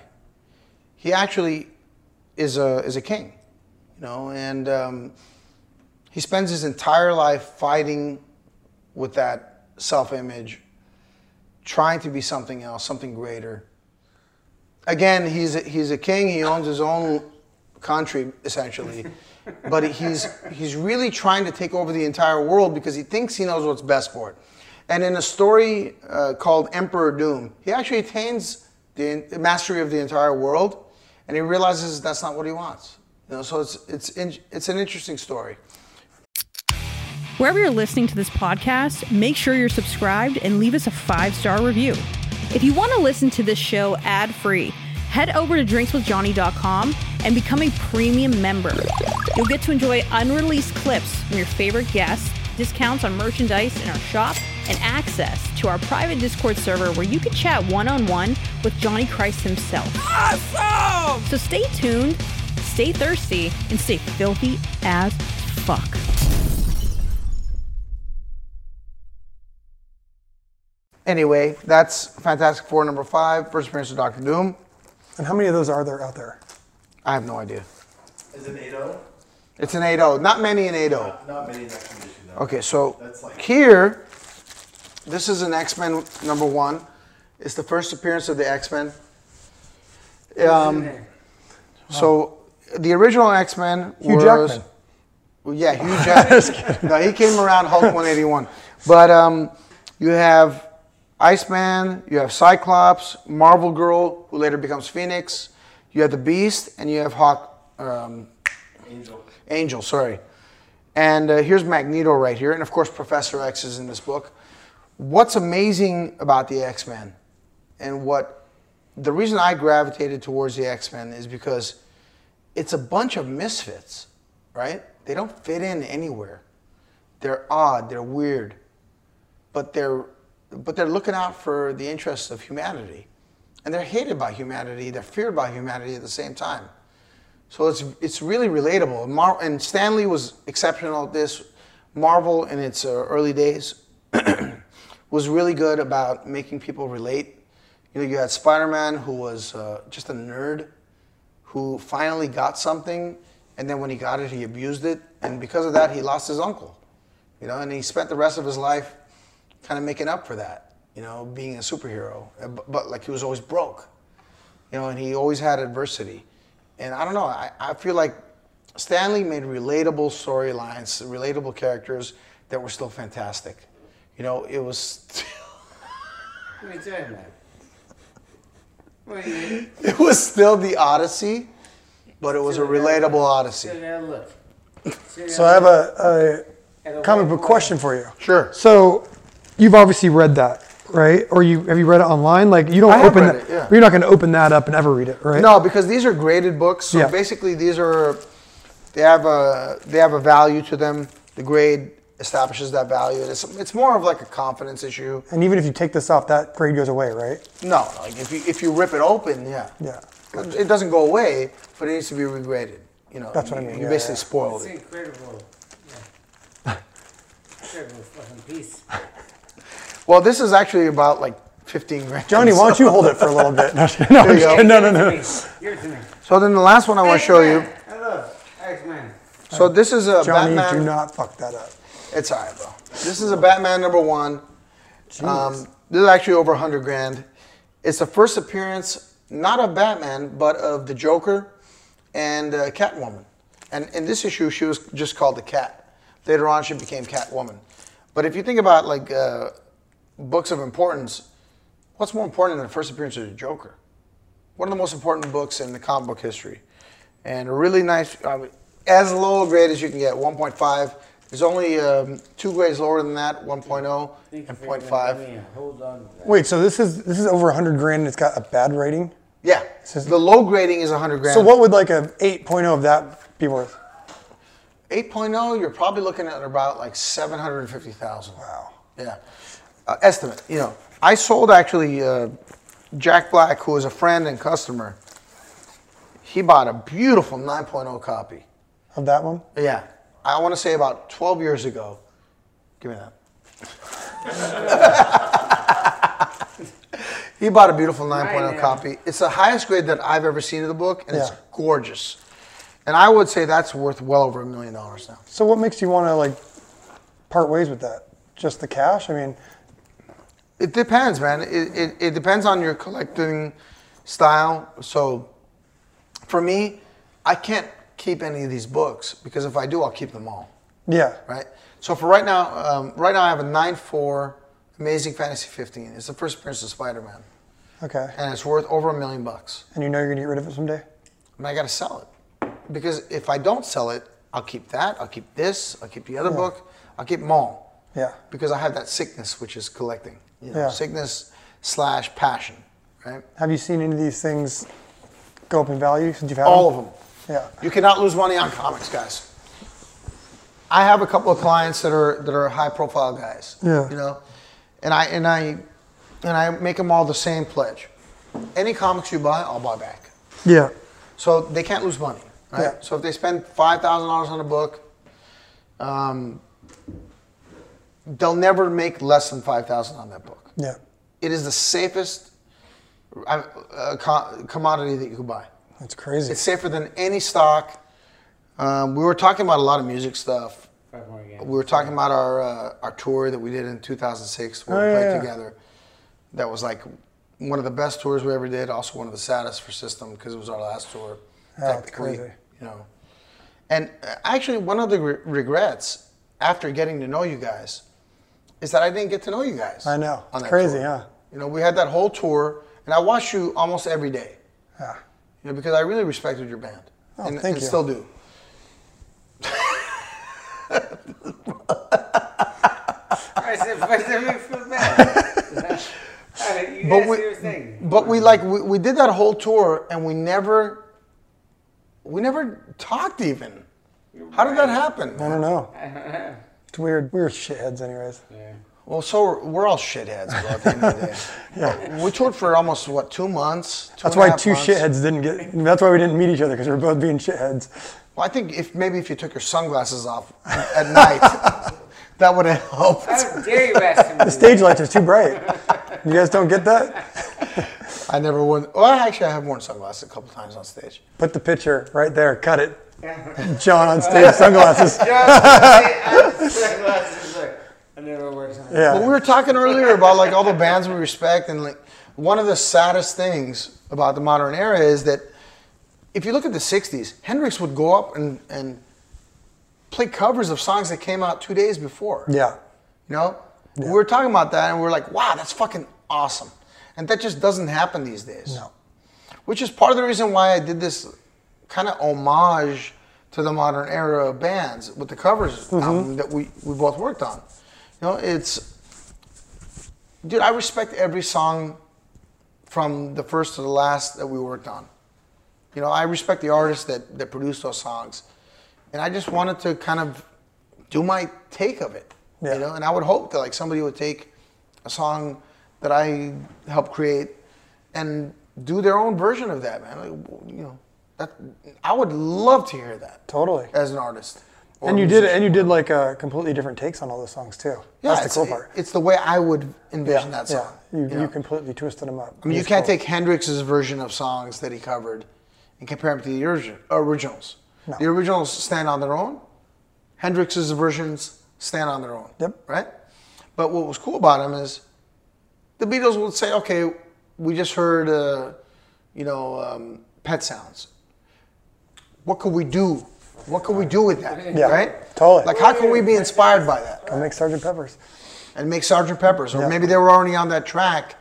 He actually is a is a king, you know, and um, he spends his entire life fighting with that self-image, trying to be something else, something greater. Again, he's a, he's a king. He owns his own country essentially, but he's he's really trying to take over the entire world because he thinks he knows what's best for it. And in a story uh, called Emperor Doom, he actually attains the mastery of the entire world. And he realizes that's not what he wants. You know, so it's it's in, it's an interesting story. Wherever you're listening to this podcast, make sure you're subscribed and leave us a five-star review. If you want to listen to this show ad-free, head over to drinks with johnny dot com and become a premium member. You'll get to enjoy unreleased clips from your favorite guests, discounts on merchandise in our shop, and access to our private Discord server where you can chat one-on-one with Johnny Christ himself. Awesome! So stay tuned, stay thirsty, and stay filthy as fuck. Anyway, that's Fantastic Four number five, first appearance of Doctor Doom. And how many of those are there out there? I have no idea. Is it eight oh? It's an eight oh. Not many in eight oh. Not, not many in that condition, though. Okay, so like- here... This is an X-Men number one. It's the first appearance of the X-Men. Um, so the original X-Men Hugh was... Jackman. Well, yeah, Hugh Jackman. No, he came around Hulk one eighty-one. But um, you have Iceman, you have Cyclops, Marvel Girl, who later becomes Phoenix, you have the Beast, and you have Hawk... Um, Angel. Angel, sorry. And uh, here's Magneto right here, and of course Professor X is in this book. What's amazing about the X-Men, and what... The reason I gravitated towards the X-Men is because it's a bunch of misfits, right? They don't fit in anywhere. They're odd, they're weird, but they're, but they're looking out for the interests of humanity. And they're hated by humanity, they're feared by humanity at the same time. So it's, it's really relatable. Mar- and Stan Lee was exceptional at this. Marvel in its uh, early days was really good about making people relate. You know, you had Spider-Man, who was uh, just a nerd, who finally got something, and then when he got it, he abused it, and because of that, he lost his uncle. You know, and he spent the rest of his life kind of making up for that, you know, being a superhero. But, but like, he was always broke, you know, and he always had adversity. And I don't know, I, I feel like Stan Lee made relatable storylines, relatable characters that were still fantastic. You know, it was still... What are you doing, man? What are you doing? It was still the Odyssey, but it was so a relatable Odyssey. So, so, so I have a, a comic book question for you. Sure. So you've obviously read that, right? Or you have you read it online? Like, you don't I open that, it, yeah. You're not going to open that up and ever read it, right? No, because these are graded books. So yeah. Basically, these are they have a they have a value to them. The grade establishes that value. It's it's more of like a confidence issue. And even if you take this off, that grade goes away, right? No, like if you if you rip it open, yeah, yeah, gotcha. It doesn't go away, but it needs to be regraded. You know, that's what you, I mean. You yeah, basically yeah. spoiled it's it. It's incredible. Yeah. Incredible fucking piece. Well, this is actually about like fifteen grand. Johnny, why don't you hold it for a little bit? No, no, I'm just kidding. no, no, no. You're to me. So then the last one I want to show you. I love X-Men. So this is a Johnny, Batman. Do not fuck that up. It's all right, bro. This is a Batman number one. Um, this is actually over one hundred grand. It's the first appearance, not of Batman, but of the Joker and uh, Catwoman. And in this issue, she was just called the Cat. Later on, she became Catwoman. But if you think about like uh, books of importance, what's more important than the first appearance of the Joker? One of the most important books in the comic book history. And a really nice, uh, as low a grade as you can get, one point five. There's only um, two grades lower than that, one point oh and zero point five. Hold on. Wait, so this is this is over one hundred grand and it's got a bad rating? Yeah. Says, the low grading is one hundred grand. So what would like a eight point oh of that be worth? eight point oh, you're probably looking at about like seven hundred fifty thousand. Wow. Yeah. Uh, estimate, you know. I sold actually uh, Jack Black, who is a friend and customer. He bought a beautiful nine point oh copy. Of that one? Yeah. I want to say about twelve years ago. Give me that. He bought a beautiful nine point oh copy. It's the highest grade that I've ever seen of the book, and yeah. It's gorgeous. And I would say that's worth well over a million dollars now. So what makes you want to like part ways with that? Just the cash? I mean, it depends, man. It it, it depends on your collecting style. So for me, I can't keep any of these books, because if I do, I'll keep them all. Yeah. Right? So for right now, um, right now I have a nine four Amazing Fantasy fifteen. It's the first appearance of Spider-Man. Okay. And it's worth over a million bucks. And you know you're going to get rid of it someday? And I got to sell it. Because if I don't sell it, I'll keep that, I'll keep this, I'll keep the other yeah. book, I'll keep them all. Yeah. Because I have that sickness, which is collecting. You know, yeah. Sickness slash passion, right? Have you seen any of these things go up in value since you've had all them? All of them. Yeah. You cannot lose money on comics, guys. I have a couple of clients that are that are high profile guys. Yeah. You know, and I and I and I make them all the same pledge. Any comics you buy, I'll buy back. Yeah. So they can't lose money, right? Yeah. So if they spend five thousand dollars on a book, um, they'll never make less than five thousand on that book. Yeah. It is the safest uh, commodity that you could buy. That's crazy. It's safer than any stock. Um, we were talking about a lot of music stuff. Five more again. We were talking about our uh, our tour that we did in two thousand six where oh, we played yeah, yeah. together. That was like one of the best tours we ever did. Also one of the saddest for System because it was our last tour. Yeah, that's crazy. You know. And actually one of the re- regrets after getting to know you guys is that I didn't get to know you guys. I know. It's crazy, huh? You know, we had that whole tour, and I watched you almost every day. Yeah. You know, because I really respected your band. Oh, and, thank and you. Still do. But we, but we like we, we did that whole tour, and we never, we never talked even. How did that happen? I don't know. It's weird. We were shitheads, anyways. Yeah. Well, so we're, we're all shitheads at the end of the day. Yeah. We toured for almost, what, two months? Two that's why two months. shitheads didn't get, that's why we didn't meet each other, because we were both being shitheads. Well, I think if maybe if you took your sunglasses off at night, that would have helped. How dare you ask him? The stage lights are too bright. You guys don't get that? I never wore, well, actually, I have worn sunglasses a couple times on stage. Put the picture right there, cut it. John on stage, sunglasses. John on stage, sunglasses. I never wear sunglasses. Yeah. But we were talking earlier about like all the bands we respect, and like one of the saddest things about the modern era is that if you look at the sixties, Hendrix would go up and, and play covers of songs that came out two days before. Yeah. You know? Yeah. We were talking about that, and we were like, wow, that's fucking awesome. And that just doesn't happen these days. No. Which is part of the reason why I did this kind of homage to the modern era of bands with the covers mm-hmm. album that we, we both worked on. You know, it's, dude, I respect every song from the first to the last that we worked on. You know, I respect the artists that, that produced those songs. And I just wanted to kind of do my take of it. Yeah. You know, and I would hope that like somebody would take a song that I helped create and do their own version of that, man. Like, you know, that, I would love to hear that. Totally. As an artist. And you musician. did, and you did like a completely different takes on all those songs too. Yeah, that's the cool part. It's the way I would envision yeah, that song. Yeah. You, you, you know? completely twisted them up. I mean, you can't cool. take Hendrix's version of songs that he covered and compare them to the origi- originals. No. The originals stand on their own. Hendrix's versions stand on their own. Yep. Right? But what was cool about him is the Beatles would say, okay, we just heard, uh, you know, um, Pet Sounds. What could we do? What could we do with that? Yeah, right? Totally. Like, how can we be inspired by that? Go make Sergeant Peppers. And make Sergeant Peppers. Or yeah. maybe they were already on that track.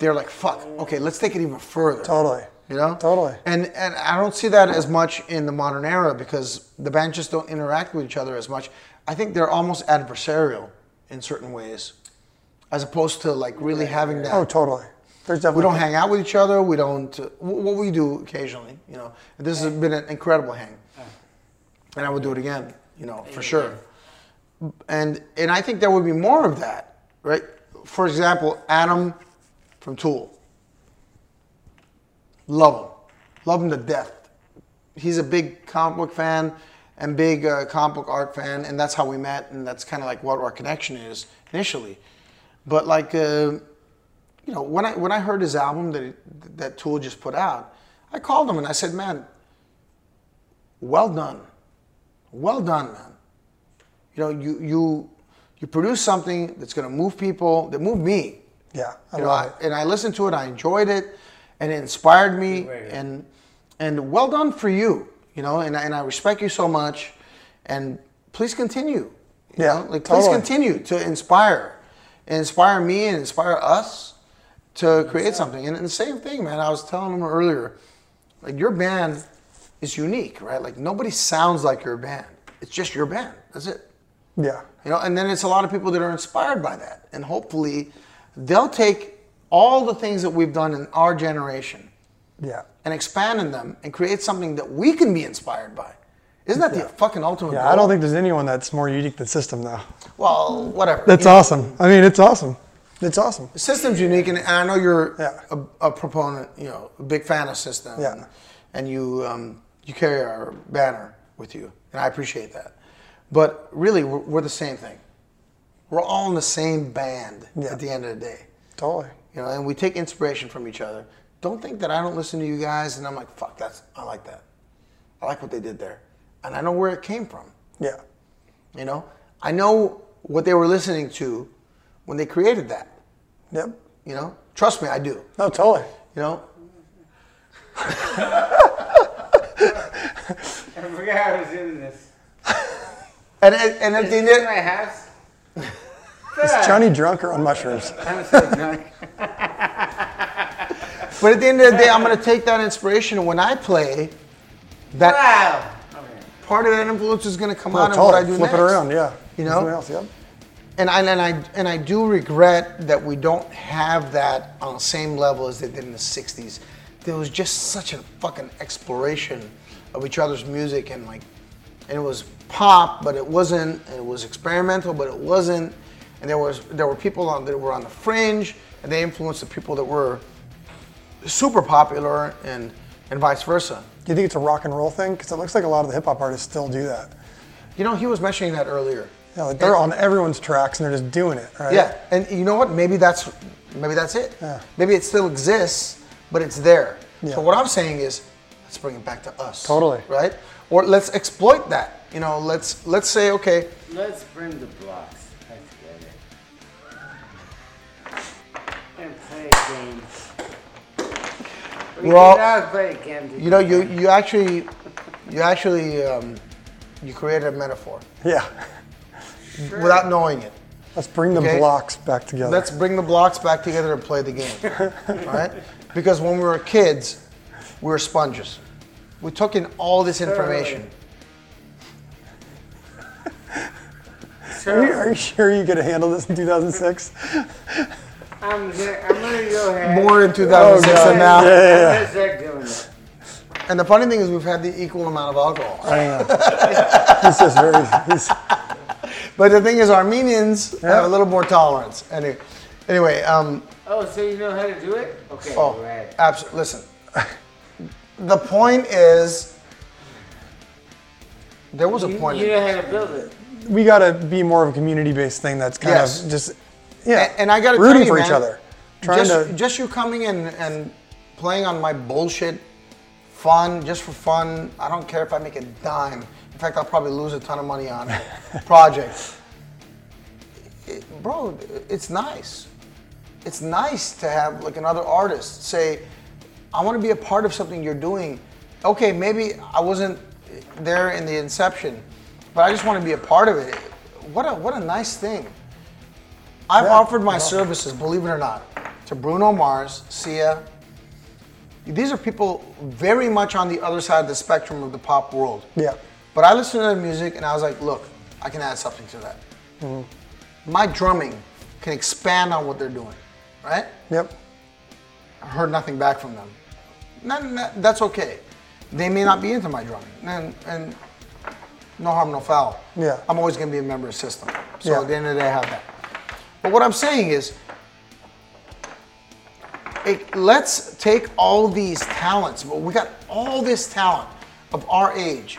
They're like, fuck, okay, let's take it even further. Totally. You know? Totally. And and I don't see that as much in the modern era because the bands just don't interact with each other as much. I think they're almost adversarial in certain ways as opposed to, like, really having that. Oh, totally. There's definitely. We don't hang out with each other. We don't. Uh, what we do occasionally, you know. This has been an incredible hang. And I would do it again, you know, for sure. And and I think there would be more of that, right? For example, Adam from Tool. Love him. Love him to death. He's a big comic book fan and big uh, comic book art fan, and that's how we met, and that's kind of like what our connection is initially. But like, uh, you know, when I when I heard his album that it, that Tool just put out, I called him and I said, man, well done. Well done, man. You know, you you you produce something that's going to move people, that moved me. Yeah, I you know, I, and I listened to it, I enjoyed it, and it inspired me, yeah, yeah. and and well done for you, you know, and, and I respect you so much, and please continue. You yeah, know? Like totally. Please continue to inspire, and inspire me and inspire us to create something. And, and the same thing, man, I was telling them earlier, like your band is unique, right? Like nobody sounds like your band. It's just your band. That's it. Yeah. You know, and then it's a lot of people that are inspired by that. And hopefully they'll take all the things that we've done in our generation yeah. and expand in them and create something that we can be inspired by. Isn't that yeah. the fucking ultimate yeah, goal? I don't think there's anyone that's more unique than System though. Well, whatever. That's you awesome. Know. I mean, it's awesome. It's awesome. The System's unique, and I know you're yeah. a, a proponent, you know, a big fan of System. Yeah. And, and you um, you carry our banner with you, and I appreciate that. But really, we're, we're the same thing. We're all in the same band yeah. at the end of the day. Totally. You know, and we take inspiration from each other. Don't think that I don't listen to you guys and I'm like, fuck, that's I like that. I like what they did there. And I know where it came from. Yeah. You know? I know what they were listening to when they created that. Yep. You know? Trust me, I do. No, totally. You know? I forgot I was doing this. And and at the end of my house. Is Johnny drunk or on mushrooms? I'm so drunk. But at the end of the day, I'm going to take that inspiration. When I play, that wow. part of that influence is going to come no, out totally. of what I do Flip next. Flip it around, yeah. You know? Something else, yeah. And I, and I and I do regret that we don't have that on the same level as they did in the sixties. There was just such a fucking exploration of each other's music, and like, and it was pop, but it wasn't. It was experimental, but it wasn't. And there was there were people on that were on the fringe, and they influenced the people that were super popular, and and vice versa. Do you think it's a rock and roll thing? Because it looks like a lot of the hip hop artists still do that. You know, he was mentioning that earlier. Yeah, like they're and, on everyone's tracks and they're just doing it, right? Yeah, and you know what? Maybe that's maybe that's it. Yeah. Maybe it still exists, but it's there. Yeah. So what I'm saying is, let's bring it back to us. Totally. Right? Or let's exploit that. You know, let's let's say, okay. Let's bring the blocks back together and play games. We well, cannot play games. You know, you you actually you actually um, you created a metaphor. Yeah. Sure. Without knowing it. Let's bring the okay? blocks back together. Let's bring the blocks back together and play the game, all right? Because when we were kids, we were sponges. We took in all this information. So, are, you, are you sure you could handle this in two thousand six? I'm, I'm gonna go ahead. More in two thousand six than now. Yeah, yeah, yeah. And the funny thing is we've had the equal amount of alcohol. I know. He's just very... He's, But the thing is, Armenians yeah. have a little more tolerance. Anyway, anyway. Um, oh, so you know how to do it? Okay. Oh, right. Abs- listen. The point is, there was you, a point. You know how to build it. We got to be more of a community-based thing. That's kind yes. of just, yeah. And, and I got to rooting tell you, for man, each other. Trying just, to just you coming in and playing on my bullshit, fun, just for fun. I don't care if I make a dime. In fact, I'll probably lose a ton of money on projects. It, bro, it's nice. It's nice to have like another artist say, I want to be a part of something you're doing. Okay, maybe I wasn't there in the inception, but I just want to be a part of it. What a what a nice thing. I've yeah, offered my yeah. services, believe it or not, to Bruno Mars, Sia. These are people very much on the other side of the spectrum of the pop world. Yeah. But I listened to their music and I was like, look, I can add something to that. Mm-hmm. My drumming can expand on what they're doing, right? Yep. I heard nothing back from them. Not, not, that's okay. They may not be into my drumming. And, and no harm, no foul. Yeah. I'm always gonna be a member of System. So yeah. at the end of the day, I have that. But what I'm saying is, it, let's take all these talents. Well, we got all this talent of our age.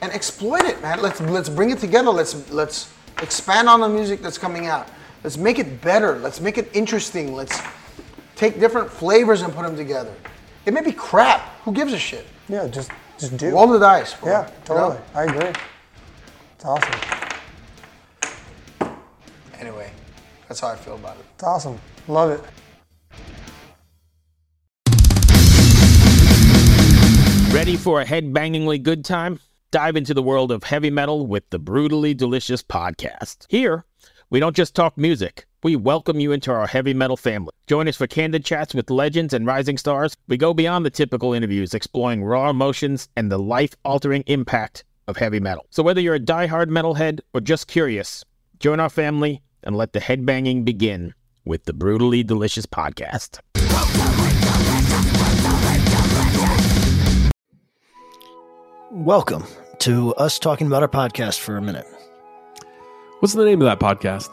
And exploit it, man. Let's let's bring it together. Let's let's expand on the music that's coming out. Let's make it better. Let's make it interesting. Let's take different flavors and put them together. It may be crap. Who gives a shit? Yeah, just just do. Roll the dice. Bro. Yeah, totally. You know? I agree. It's awesome. Anyway, that's how I feel about it. It's awesome. Love it. Ready for a head-bangingly good time? Dive into the world of heavy metal with the Brutally Delicious podcast. Here, we don't just talk music. We welcome you into our heavy metal family. Join us for candid chats with legends and rising stars. We go beyond the typical interviews, exploring raw emotions and the life-altering impact of heavy metal. So whether you're a diehard metalhead or just curious, join our family and let the headbanging begin with the Brutally Delicious podcast. Welcome to us talking about our podcast for a minute. What's the name of that podcast?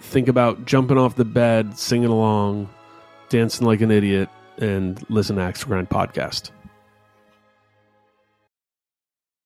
Think about jumping off the bed, singing along, dancing like an idiot, and listen to Axe to Grind podcast.